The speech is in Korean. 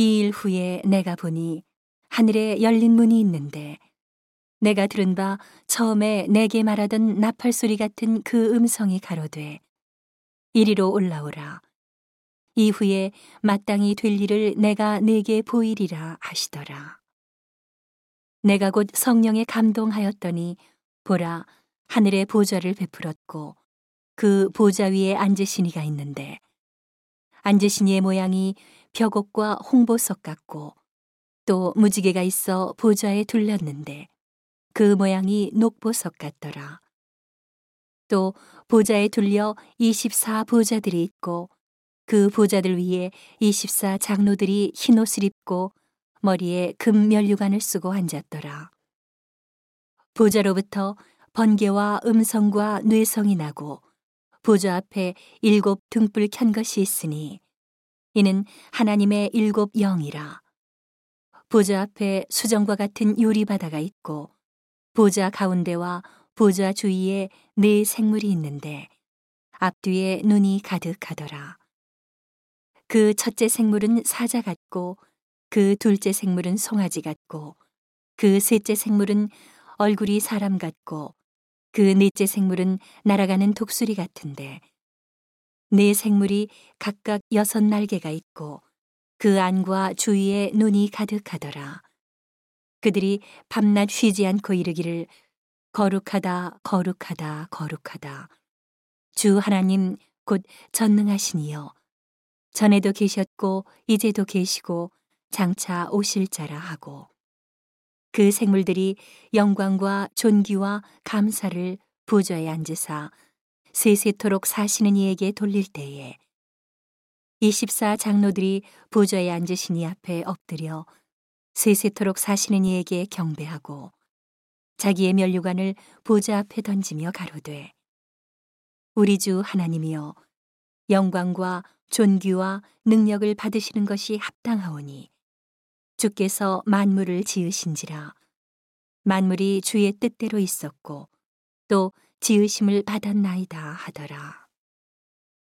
이 일 후에 내가 보니 하늘에 열린 문이 있는데 내가 들은 바 처음에 내게 말하던 나팔 소리 같은 그 음성이 가로되 이리로 올라오라. 이후에 마땅히 될 일을 내가 네게 보이리라 하시더라. 내가 곧 성령에 감동하였더니 보라, 하늘의 보좌를 베풀었고 그 보좌 위에 앉으신 이가 있는데 앉으신 이의 모양이 벽옥과 홍보석 같고 또 무지개가 있어 보좌에 둘렀는데 그 모양이 녹보석 같더라. 또 보좌에 둘려 24보좌들이 있고 그 보좌들 위에 24장로들이 흰옷을 입고 머리에 금 면류관을 쓰고 앉았더라. 보좌로부터 번개와 음성과 뇌성이 나고 보좌 앞에 7 등불 켠 것이 있으니 이는 하나님의 7 영이라. 보좌 앞에 수정과 같은 유리바다가 있고 보좌 가운데와 보좌 주위에 4 생물이 있는데 앞뒤에 눈이 가득하더라. 그 첫째 생물은 사자 같고 그 둘째 생물은 송아지 같고 그 셋째 생물은 얼굴이 사람 같고 그 넷째 생물은 날아가는 독수리 같은데 4 생물이 각각 6 날개가 있고 그 안과 주위에 눈이 가득하더라. 그들이 밤낮 쉬지 않고 이르기를 거룩하다, 거룩하다, 거룩하다. 주 하나님 곧 전능하신 이여. 전에도 계셨고 이제도 계시고 장차 오실 자라 하고. 그 생물들이 영광과 존귀와 감사를 보좌에 앉으사 세세토록 사시는 이에게 돌릴 때에 24장로들이 보좌에 앉으신 이 앞에 엎드려 세세토록 사시는 이에게 경배하고 자기의 면류관을 보좌 앞에 던지며 가로되 우리 주 하나님이여, 영광과 존귀와 능력을 받으시는 것이 합당하오니 주께서 만물을 지으신지라. 만물이 주의 뜻대로 있었고 또 지으심을 받았나이다 하더라.